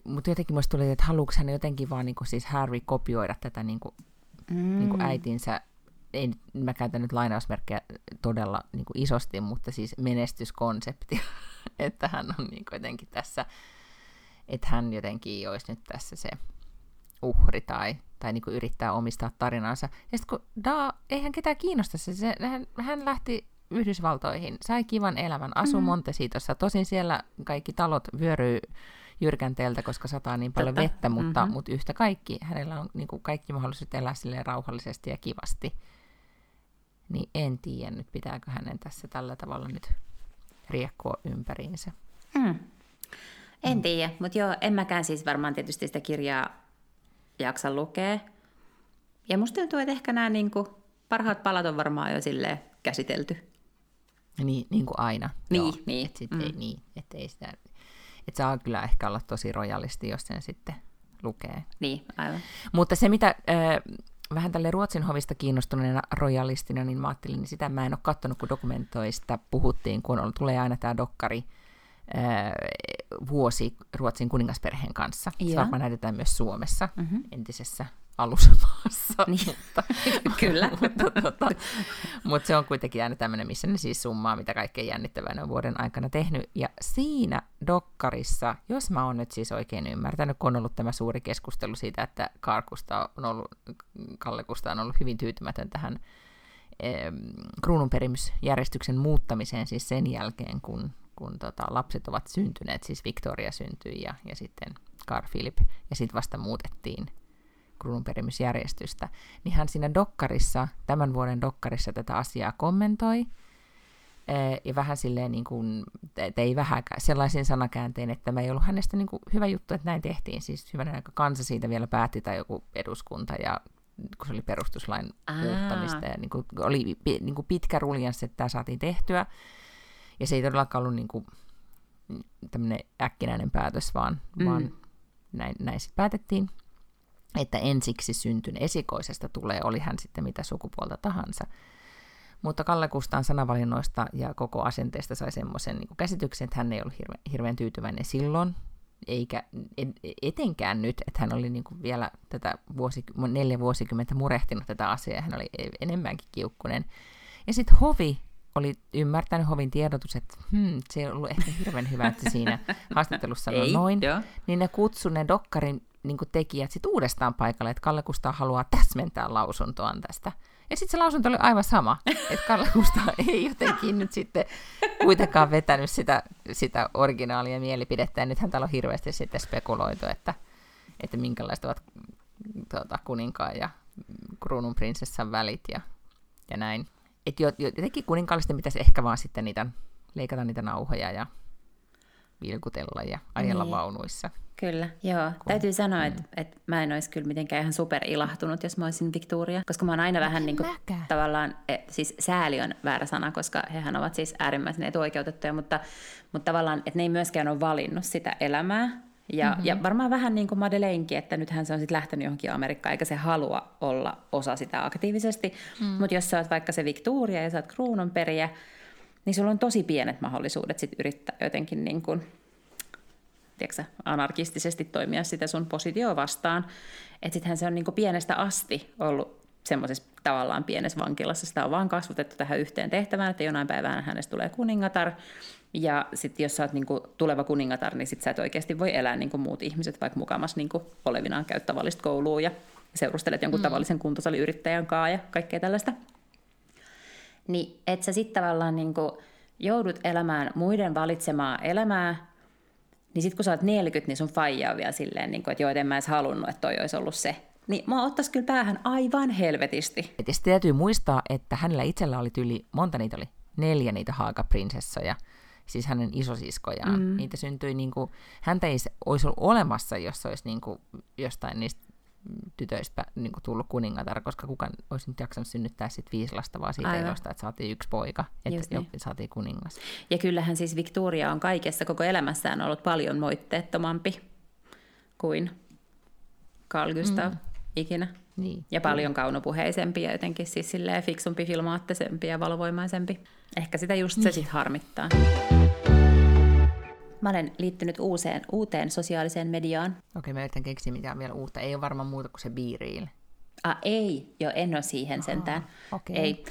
Mut jotenkin musta tuli, että haluuks hän jotenkin vaan niinku siis Harry kopioida tätä niinku äitinsä, ei, mä käytän nyt lainausmerkkejä todella niinku isosti, mutta siis menestyskonseptia, että hän on niinku jotenkin tässä, että hän jotenkin olisi nyt tässä se uhri tai niinku yrittää omistaa tarinansa. Ja sit kun eihän ketään kiinnosta se hän lähti Yhdysvaltoihin, sai kivan elämän, asui Montecitossa, tosin siellä kaikki talot vyöryy jyrkänteeltä, koska sataa niin paljon vettä, mutta yhtä kaikki, hänellä on niin kuin kaikki mahdollisuudet elää silleen rauhallisesti ja kivasti. Niin en tiedä nyt, pitääkö hänen tässä tällä tavalla nyt riekkoa ympäriinsä. En tiedä, mutta joo, en mäkään siis varmaan tietysti sitä kirjaa jaksa lukea. Ja musta tuntuu, että ehkä nämä niin kuin parhaat palat on varmaan jo silleen käsitelty. Niin kuin aina. Niin. Että ei sitä... Että saa kyllä ehkä olla tosi rojalisti, jos sen sitten lukee. Niin, aivan. Mutta se, mitä vähän tälle Ruotsin hovista kiinnostuneena rojalistina, niin mä ajattelin, niin sitä mä en ole kattonut, kun dokumentoista puhuttiin, kun tulee aina tämä dokkari vuosi Ruotsin kuningasperheen kanssa. Se varmaan näytetään myös Suomessa, entisessä alusmaassa. Niin. Kyllä. Mutta se on kuitenkin aina tämmöinen, missä ne siis summaa, mitä kaikkea jännittävää ne on vuoden aikana tehnyt. Ja siinä dokkarissa, jos mä oon nyt siis oikein ymmärtänyt, kun on ollut tämä suuri keskustelu siitä, että Kalle Gustaf on ollut hyvin tyytymätön tähän kruununperimysjärjestyksen muuttamiseen siis sen jälkeen, kun lapset ovat syntyneet, siis Victoria syntyi ja sitten Carl Philip, ja sitten vasta muutettiin kruununperimisjärjestystä, niin hän siinä dokkarissa, tämän vuoden dokkarissa tätä asiaa kommentoi, ja vähän silleen, niin kuin, ei vähäkään, sellaisiin sanakääntein, että tämä ei ollut hänestä niin kuin hyvä juttu, että näin tehtiin, siis hyvänä aika kansa siitä vielä päätti, tai joku eduskunta, ja kun se oli perustuslain muuttamista, ja niin kuin, oli niin kuin pitkä ruljanssi, että tämä saatiin tehtyä, ja se ei todellakaan ollut niin kuin tämmöinen äkkinäinen päätös, vaan näin sitten päätettiin, että ensiksi syntyn esikoisesta tulee, oli hän sitten mitä sukupuolta tahansa. Mutta Kalle Kustan sanavalinnoista ja koko asenteesta sai semmoisen niin kuin käsityksen, että hän ei ollut hirveän tyytyväinen silloin, eikä etenkään nyt, että hän oli niin kuin vielä tätä 4 vuosikymmentä murehtinut tätä asiaa, hän oli enemmänkin kiukkunen. Ja sitten Hovi oli ymmärtänyt, Hovin tiedotus, että se ei ollut ehkä hirveän hyvä, että siinä haastattelussa sanoi noin, jo. Niin ne kutsui ne dokkarin niin kuin tekijät sitten uudestaan paikalle, että Kalle Kustaa haluaa täsmentää lausuntoaan tästä. Ja sitten se lausunto oli aivan sama, että Karl Gustaf ei jotenkin nyt sitten kuitenkaan vetänyt sitä originaalia mielipidettä. Ja nythän täällä on hirveästi sitten spekuloitu, että minkälaiset ovat kuninkaan ja kruununprinsessan välit ja näin. Että jotenkin kuninkaallisten pitäisi ehkä vaan sitten leikata niitä nauhoja ja vilkutella ja ajella vaunuissa. Kyllä, joo. Täytyy sanoa, että mä en olisi kyllä mitenkään ihan superilahtunut, jos mä olisin Victoria, koska mä oon aina vähän niin kuin tavallaan, siis sääli on väärä sana, koska hehän ovat siis äärimmäisen etuoikeutettuja, mutta tavallaan, että ne ei myöskään ole valinnut sitä elämää. Ja varmaan vähän niin kuin Madeleinkin, että nythän se on sitten lähtenyt johonkin Amerikkaan, eikä se halua olla osa sitä aktiivisesti. Mutta jos sä oot vaikka se Victoria ja sä oot kruununperiä, niin sulla on tosi pienet mahdollisuudet sit yrittää jotenkin niin kuin anarkistisesti toimia sitä sun positioa vastaan. Että sittenhän se on niin kuin pienestä asti ollut semmoisessa tavallaan pienessä vankilassa. Sitä on vaan kasvatettu tähän yhteen tehtävään, että jonain päivänä hänestä tulee kuningatar. Ja sitten jos sä oot niin kuin tuleva kuningatar, niin sit sä et oikeasti voi elää niin kuin muut ihmiset, vaikka mukamas niin kuin olevinaan käyt tavallista koulua ja seurustelet jonkun tavallisen kuntosaliyrittäjän kaa ja kaikkea tällaista. Niin et sä sitten tavallaan niin kuin joudut elämään muiden valitsemaa elämää, niin sitten kun sä oot 40, niin sun faija on vielä silleen, niin kun, että joo, en mä edes halunnut, että toi olisi ollut se. Niin mä ottais kyllä päähän aivan helvetisti. Ja sitten täytyy muistaa, että hänellä itsellä oli monta niitä oli, 4 niitä haakaprinsessoja, siis hänen isosiskojaan. Niitä syntyi, niin kuin, häntä ei olisi ollut olemassa, jos olisi niin kuin, jostain niistä tytöistä niin kuin tullut kuningatar, koska kukaan olisi nyt jaksanut synnyttää sit 5 lasta, vaan siitä ilosta, että saatiin 1 poika, että saatiin kuningas. Ja kyllähän siis Victoria on kaikessa koko elämässään ollut paljon moitteettomampi kuin Karl Gustaf ikinä. Niin. Ja paljon kaunopuheisempi ja jotenkin siis silleen fiksumpi, filmaattisempi ja valovoimaisempi. Ehkä sitä just se sit harmittaa. Mä olen liittynyt uuteen sosiaaliseen mediaan. Okei, mä yritän keksiä mitään vielä uutta. Ei ole varmaan muuta kuin se BeReal. Ei. Joo, en ole siihen sentään. Okay. Ei.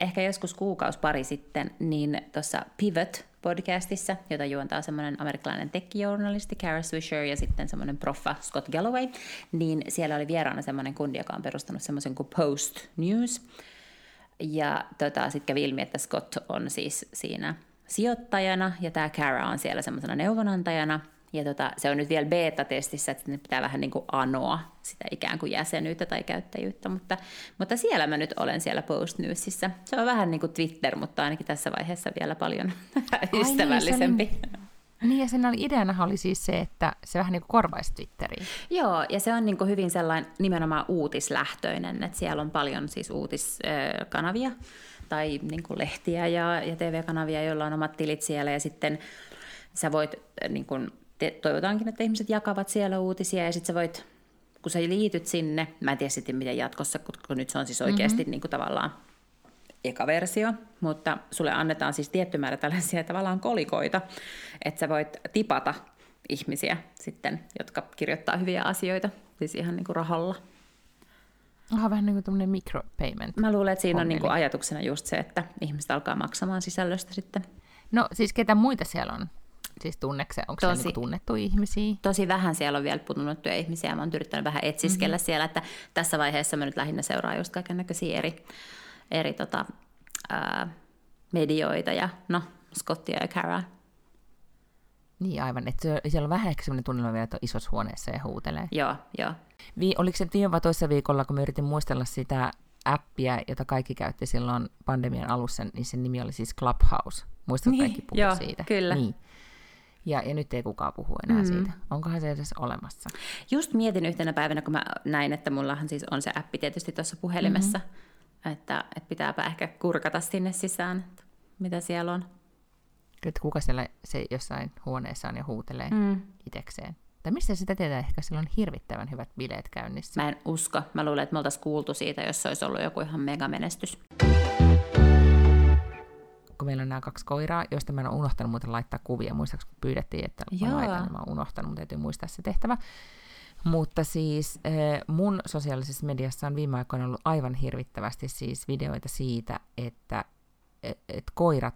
Ehkä joskus kuukausi-pari sitten, niin tuossa Pivot-podcastissa, jota juontaa semmoinen amerikkalainen tech-journalisti Kara Swisher ja sitten semmoinen proffa Scott Galloway, niin siellä oli vieraana semmoinen kundi, joka on perustanut semmoisen kuin Post News. Ja sitten kävi ilmi, että Scott on siis siinä sijoittajana, ja tämä Kara on siellä semmoisena neuvonantajana, ja se on nyt vielä beta-testissä, että ne pitää vähän niin kuin anoa sitä ikään kuin jäsenyyttä tai käyttäjyyttä, mutta siellä mä nyt olen siellä Post Newsissä. Se on vähän niin kuin Twitter, mutta ainakin tässä vaiheessa vielä paljon ystävällisempi. Niin, ja sen ideana oli siis se, että se vähän niin kuin korvaisi Twitteriin. Joo, ja se on niin kuin hyvin sellainen nimenomaan uutislähtöinen, että siellä on paljon siis uutiskanavia, tai niin kuin lehtiä ja TV-kanavia, joilla on omat tilit siellä, ja sitten sä voit, niin kuin, toivotaankin, että ihmiset jakavat siellä uutisia, ja sitten sä voit, kun sä liityt sinne, mä en tiedä sitten miten jatkossa, kun nyt se on siis oikeasti niin kuin tavallaan eka versio, mutta sulle annetaan siis tietty määrä tällaisia tavallaan kolikoita, että sä voit tipata ihmisiä sitten, jotka kirjoittaa hyviä asioita, siis ihan niin kuin rahalla. Onhan vähän niin kuin tämmöinen micropayment. Mä luulen, että siinä on niin kuin ajatuksena just se, että ihmiset alkaa maksamaan sisällöstä sitten. No siis ketä muita siellä on? Siis onko siellä niin tunnettuja ihmisiä? Tosi vähän siellä on vielä tunnettuja ihmisiä. Mä oon yrittänyt vähän etsiskellä siellä, että tässä vaiheessa mä nyt lähinnä seuraan just kaikennäköisiä eri medioita ja Scottia ja Caraa. Niin aivan, että siellä on vähän ehkä sellainen tunnelma vielä, että on isossa huoneessa ja huutelee. Joo, joo. Oliko se viime vai toissa viikolla, kun mä yritin muistella sitä appia, jota kaikki käytti silloin pandemian alussa, niin sen nimi oli siis Clubhouse. Muistat niin, kaikki puhua joo, siitä? Kyllä. Niin, kyllä. Ja nyt ei kukaan puhu enää siitä. Onkohan se edes olemassa? Just mietin yhtenä päivänä, kun mä näin, että mullahan siis on se appi tietysti tuossa puhelimessa, että pitääpä ehkä kurkata sinne sisään, että mitä siellä on. Että kuka siellä se jossain huoneessaan ja huutelee itekseen. Tai mistä sitä tietää, ehkä sillä on hirvittävän hyvät bileet käynnissä. Mä en usko. Mä luulen, että me oltaisiin kuultu siitä, jos se olisi ollut joku ihan megamenestys. Kun meillä on nämä kaksi koiraa, joista mä en ole unohtanut muuten laittaa kuvia. Muistaakseni kun pyydettiin, että mä laitan, niin mä oon unohtanut, mutta täytyy muistaa se tehtävä. Mutta siis mun sosiaalisessa mediassa on viime aikoina ollut aivan hirvittävästi siis videoita siitä, että koirat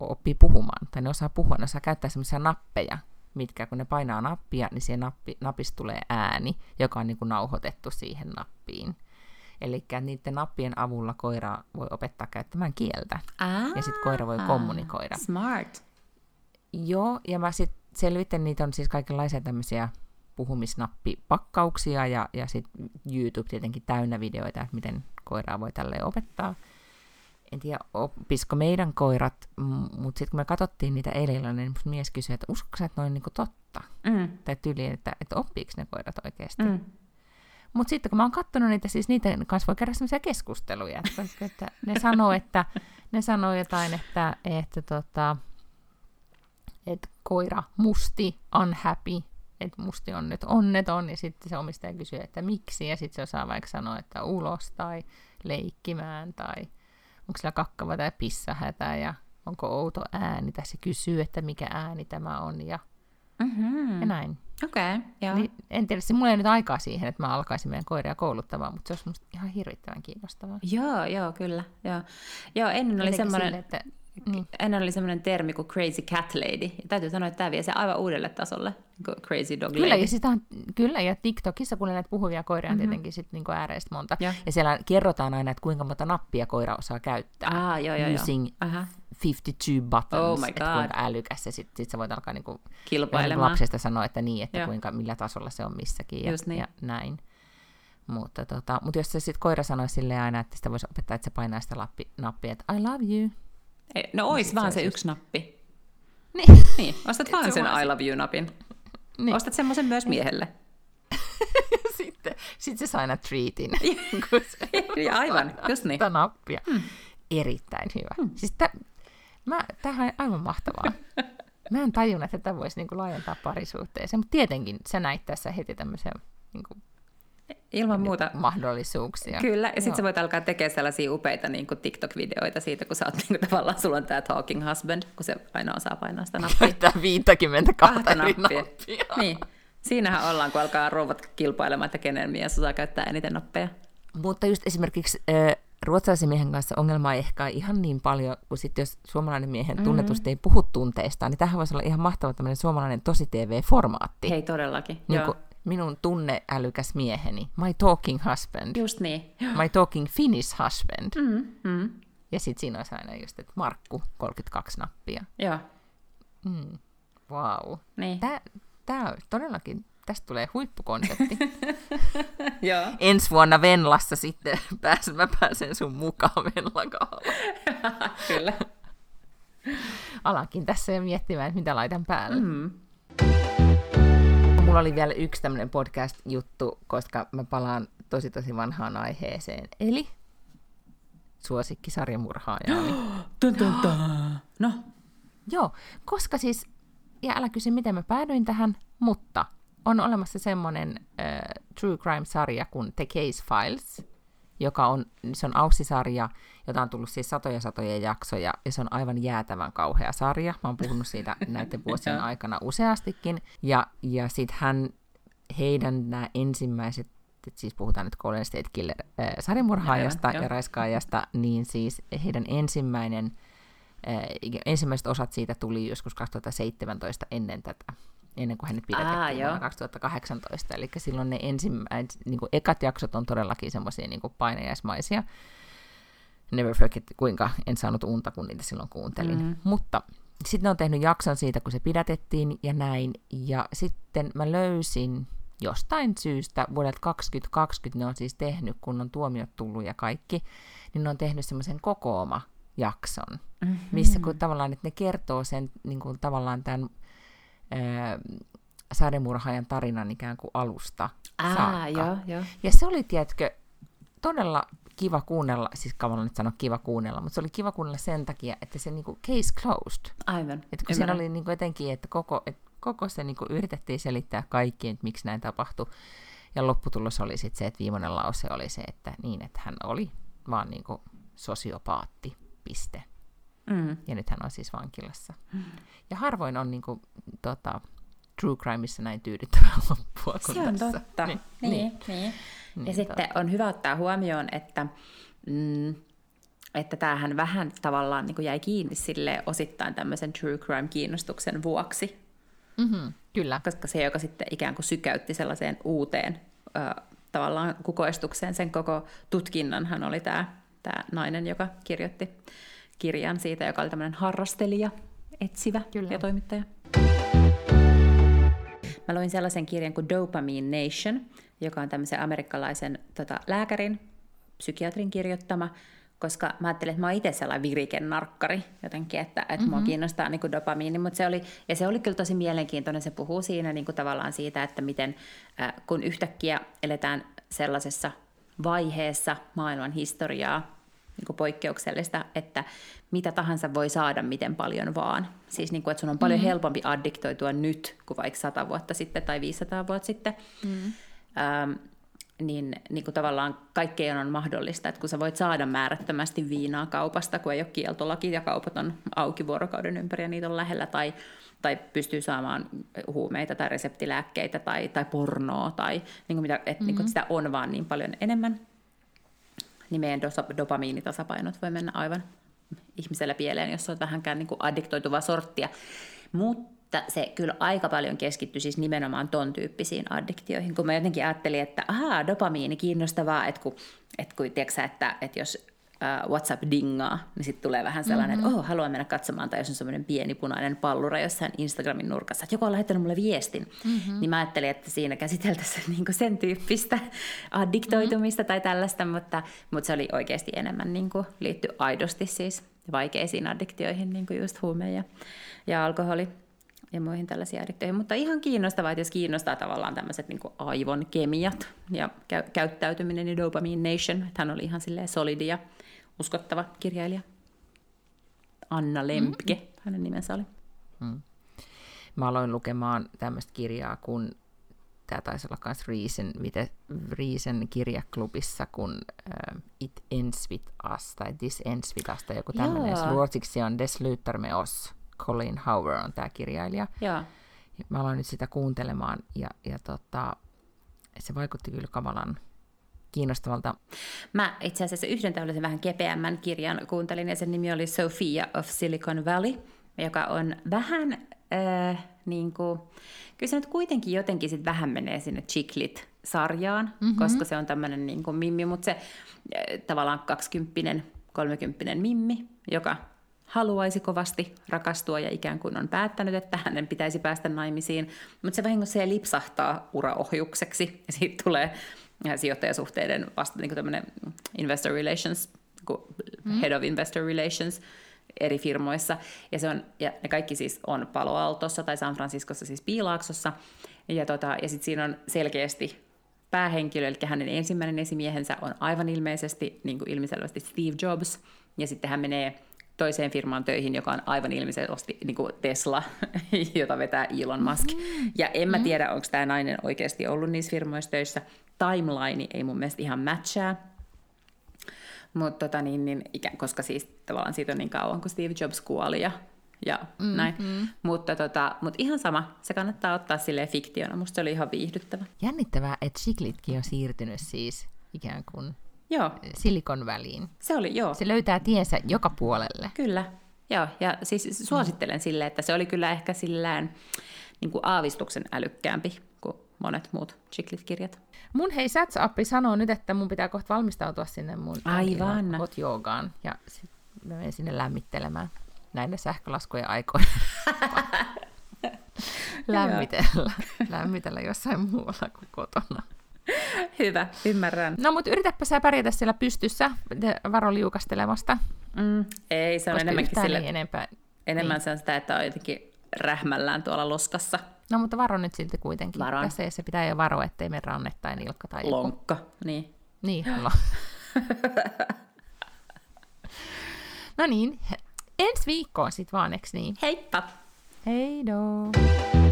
oppii puhumaan, tai ne osaa puhua, ne osaa käyttää semmoisia nappeja, mitkä kun ne painaa nappia, niin siihen napista tulee ääni, joka on niin kuin nauhoitettu siihen nappiin. Eli niiden nappien avulla koira voi opettaa käyttämään kieltä, ja sitten koira voi kommunikoida. Smart. Joo, ja mä sitten selvitin, niitä on siis kaikenlaisia tämmöisiä puhumisnappipakkauksia, ja sitten YouTube tietenkin täynnä videoita, että miten koiraa voi tälleen opettaa. En tiedä, opisiko meidän koirat, mutta sitten kun me katsottiin niitä eilen, niin mies kysyi, että uskotko sä, että ne on niinku totta? Tai tyyliin, että oppiiko ne koirat oikeasti? Mutta sitten kun mä oon katsonut niitä, siis niitä kanssa voi käydä sellaisia keskusteluja, että ne sanoo, jotain, että koira musti unhappy, että musti on nyt onneton, ja sitten se omistaja kysyy, että miksi, ja sitten se osaa vaikka sanoa, että ulos tai leikkimään tai onko sillä kakkava tai pissahätä ja onko outo ääni, tai se kysyy, että mikä ääni tämä on ja näin. Okei, joo. Niin, en tiedä, mulla ei nyt aikaa siihen, että mä alkaisin meidän koiria kouluttamaan, mutta se olisi musta ihan hirvittävän kiinnostavaa. Joo, kyllä. Joo, ennen oli semmoinen termi kuin crazy cat lady. Ja täytyy sanoa, että tämä vie se aivan uudelle tasolle, crazy dog lady. Kyllä, ja TikTokissa, kun näitä puhuvia koiria on tietenkin sit niinku ääreistä monta. Ja siellä kerrotaan aina, että kuinka monta nappia koira osaa käyttää. Using 52 buttons. Oh my god. Että kuinka älykäs se. Sitten sä voit alkaa niinku lapsesta sanoa, että niin, että kuinka, millä tasolla se on missäkin. Ja, niin. Ja näin. Mutta, mutta jos se sit koira sanoi silleen aina, että sitä voisi opettaa, että se painaa sitä nappia, että I love you. Ei, no ois vaan se yksi nappi. Niin. Ostat vaan sen I love you-napin. Niin. Ostat semmoisen myös miehelle. Sitten se saa aina treatin. Ja aivan, just niin. Sitä nappia. Erittäin hyvä. Siis tämähän on aivan mahtavaa. Mä en tajunnut, että tätä voisi niinku laajentaa parisuhteeseen, mutta tietenkin sä näit tässä heti tämmöisen niinku ilman muuta mahdollisuuksia. Kyllä, ja sitten sä voit alkaa tekemään sellaisia upeita niin kuin TikTok-videoita siitä, kun sä oot niin kuin, tavallaan, sulla on tää talking husband, kun se aina osaa painaa sitä nappia. Käyttää 52 nappia. Niin, siinähän ollaan, kun alkaa rouvat kilpailemaan, että kenen mies osaa käyttää eniten nappeja. Mutta just esimerkiksi ruotsalaisen miehen kanssa ongelma ei ehkä ihan niin paljon, kun sitten jos suomalainen miehen tunnetusti ei puhu tunteistaan, niin tämähän voisi olla ihan mahtava tämmöinen suomalainen tosi-tv-formaatti. Hei, todellakin, niin kuin, minun tunneälykäs mieheni, my talking husband. Just niin. My talking Finnish husband. Ja sitten siinä olisi aina just, että Markku, 32 nappia. Joo. Vau. Wow. Niin. Tää todellakin, tästä tulee huippukonsepti. Joo. Ensi vuonna Venlassa sitten mä pääsen sun mukaan Venla Gaalaan. Kyllä. Alankin tässä miettimään, että mitä laitan päälle. Mulla oli vielä yksi tämmöinen podcast-juttu, koska mä palaan tosi tosi vanhaan aiheeseen. Eli suosikkisarjamurhaajaani. No. Joo, koska siis, ja älä kysy miten mä päädyin tähän, mutta on olemassa semmoinen true crime-sarja kuin The Case Files, joka on, se on aussisarja, jota on tullut siis satoja jaksoja, ja se on aivan jäätävän kauhea sarja. Mä oon puhunut siitä näiden vuosien aikana useastikin. Ja sitten heidän nämä ensimmäiset, siis puhutaan nyt Golden State Killer-sarjamurhaajasta ja raiskaajasta, niin siis heidän ensimmäiset osat siitä tuli joskus 2017 ennen kuin hänet pidätettiin vuonna 2018. Eli silloin ne ensimmäiset, niin kuin ekat jaksot on todellakin semmoisia niin kuin painajaismaisia. Never forget, kuinka en saanut unta, kun niitä silloin kuuntelin. Mutta sitten on tehnyt jakson siitä, kun se pidätettiin ja näin. Ja sitten mä löysin jostain syystä vuodelta 2020, ne on siis tehnyt, kun on tuomiot tullut ja kaikki, niin ne on tehnyt semmoisen kokooma-jakson, missä kun tavallaan, että ne kertoo sen niin kuin tavallaan tämän sademurhaajan tarinan ikään kuin alusta saakka. Jo. Ja se oli, tiedätkö, todella kiva kuunnella, siis kavalla nyt sanoa kiva kuunnella, mutta se oli kiva kuunnella sen takia, että se niinku case closed. Aivan. Että kun siinä oli niinku jotenkin, että koko se niinku yritettiin selittää kaikkiin, että miksi näin tapahtui. Ja lopputulos oli sitten se, että viimeinen lause oli se, että niin, että hän oli vaan niinku sosiopaatti, piste. Mm. Ja nyt hän on siis vankilassa. Mm. Ja harvoin on niinku true crimeissa näin tyydyttävää loppua kuin tässä. Se on totta. Niin. Ja sitten on hyvä ottaa huomioon, että tämähän vähän tavallaan niin kuin jäi kiinni sille osittain tämmöisen true crime-kiinnostuksen vuoksi. Mm-hmm, kyllä. Koska se, joka sitten ikään kuin sykäytti sellaiseen uuteen tavallaan kukoistukseen, sen koko tutkinnanhan oli tämä nainen, joka kirjoitti kirjan siitä, joka oli tämmöinen harrastelija, etsivä ja toimittaja. Mä luin sellaisen kirjan kuin Dopamine Nation, joka on tämmöisen amerikkalaisen lääkärin, psykiatrin kirjoittama, koska mä ajattelin, että mä oon itse sellainen virikennarkkari jotenkin, että mua kiinnostaa niin kuin dopamiini, mutta se oli kyllä tosi mielenkiintoinen, se puhuu siinä niin kuin tavallaan siitä, että miten kun yhtäkkiä eletään sellaisessa vaiheessa maailman historiaa, niin kuin poikkeuksellista, että mitä tahansa voi saada miten paljon vaan. Siis niin kuin, että sun on paljon helpompi addiktoitua nyt kuin vaikka 100 vuotta sitten tai 500 vuotta sitten. Mm. Niin kuin tavallaan kaikkeen on mahdollista, että kun sä voit saada määrättömästi viinaa kaupasta, kun ei ole kieltolaki ja kaupat on auki vuorokauden ympäri ja niitä on lähellä, tai pystyy saamaan huumeita tai reseptilääkkeitä tai pornoa, tai niin kuin mitä, että niin kuin sitä on vaan niin paljon enemmän. Niin meidän dopamiinitasapainot voi mennä aivan ihmisellä pieleen, jos on vähänkään niin kuin addiktoituvaa sorttia. Mutta se kyllä aika paljon keskittyi siis nimenomaan ton tyyppisiin addiktioihin, kun mä jotenkin ajattelin, että dopamiini kiinnostavaa, että kun tiedätkö sä, että jos WhatsApp dingaa, niin sitten tulee vähän sellainen, että haluan mennä katsomaan, tai jos on semmoinen pieni punainen pallura jossain Instagramin nurkassa, että joku on lähettänyt mulle viestin, niin mä ajattelin, että siinä käsiteltäisiin niinku sen tyyppistä addiktoitumista tai tällaista, mutta se oli oikeasti enemmän niinku liittyy aidosti siis vaikeisiin addiktioihin, niin kuin just huume ja alkoholi ja muihin tällaisiin addiktioihin, mutta ihan kiinnostavaa, että jos kiinnostaa tavallaan tämmöiset niin kuin aivon kemiat ja käyttäytyminen, niin Dopamine Nation, että hän oli ihan silleen solidi ja uskottava kirjailija. Anna Lempke, hänen nimensä oli. Mm. Mä aloin lukemaan tämmöistä kirjaa, kun tämä taisi olla myös Reason kirjaklubissa, kun It Ends with Us, tai This Ends with Us, tai joku tämmöinen. Ruotsiksi on Det slutar med oss. Colin Hoover on tämä kirjailija. Joo. Mä aloin nyt sitä kuuntelemaan, ja se vaikutti kyllä kamalan kiinnostavalta. Mä itse asiassa yhden tällaisen vähän kepeämmän kirjan kuuntelin, ja sen nimi oli Sophia of Silicon Valley, joka on vähän, niin kuin, kyllä se nyt kuitenkin jotenkin sit vähän menee sinne Chick-lit-sarjaan, koska se on tämmöinen niin kuin mimmi, mutta se tavallaan 20-30 mimmi, joka haluaisi kovasti rakastua ja ikään kuin on päättänyt, että hänen pitäisi päästä naimisiin, mutta se vahingossa lipsahtaa uraohjukseksi, ja siitä tulee sijoittajasuhteiden vasta niin kuin tämmöinen investor relations, head of investor relations eri firmoissa, ja ne kaikki siis on Palo Altossa tai San Franciscossa, siis Piilaaksossa, ja sitten siinä on selkeästi päähenkilö, eli hänen ensimmäinen esimiehensä on aivan ilmeisesti, niin kuin ilmiselvästi Steve Jobs, ja sitten hän menee toiseen firmaan töihin, joka on aivan ilmeisesti niin kuin Tesla, jota vetää Elon Musk. Ja en mä tiedä, onko tämä nainen oikeasti ollut niissä firmoissa töissä. Timeline ei mun mielestä ihan matchaa, mut koska siis tavallaan siitä on niin kauan, kun Steve Jobs kuoli ja näin. Mutta ihan sama, se kannattaa ottaa silleen fiktiona. Musta se oli ihan viihdyttävä. Jännittävää, että Chick-litkin on siirtynyt siis ikään kuin Silikon väliin. Se oli, joo. Se löytää tiensä joka puolelle. Kyllä, joo. Ja siis suosittelen sille, että se oli kyllä ehkä sillään niin kuin aavistuksen älykkäämpi kuin monet muut Chick-lit-kirjat. Mun Sats-appi sanoo nyt, että mun pitää kohta valmistautua sinne mun hot joogaan. Ja sit mä menen sinne lämmittelemään. näille sähkölaskujen aikoille lämmitellä jossain muualla kuin kotona. Hyvä, ymmärrän. No mutta yritäpä sä pärjätä siellä pystyssä varo liukastelemasta. Ei, se on enemmänkin sillä... Enemmän niin. Se on sitä, että on jotenkin rähmällään tuolla loskassa. No mutta varo nyt silti kuitenkin. Varon. Tässä se pitää jo varoa, ettei mene ranne tai nilkka tai joku. Lonkka, niin. Niin, no niin, ensi viikkoon sit vaan, eks niin? Heippa! Hei do!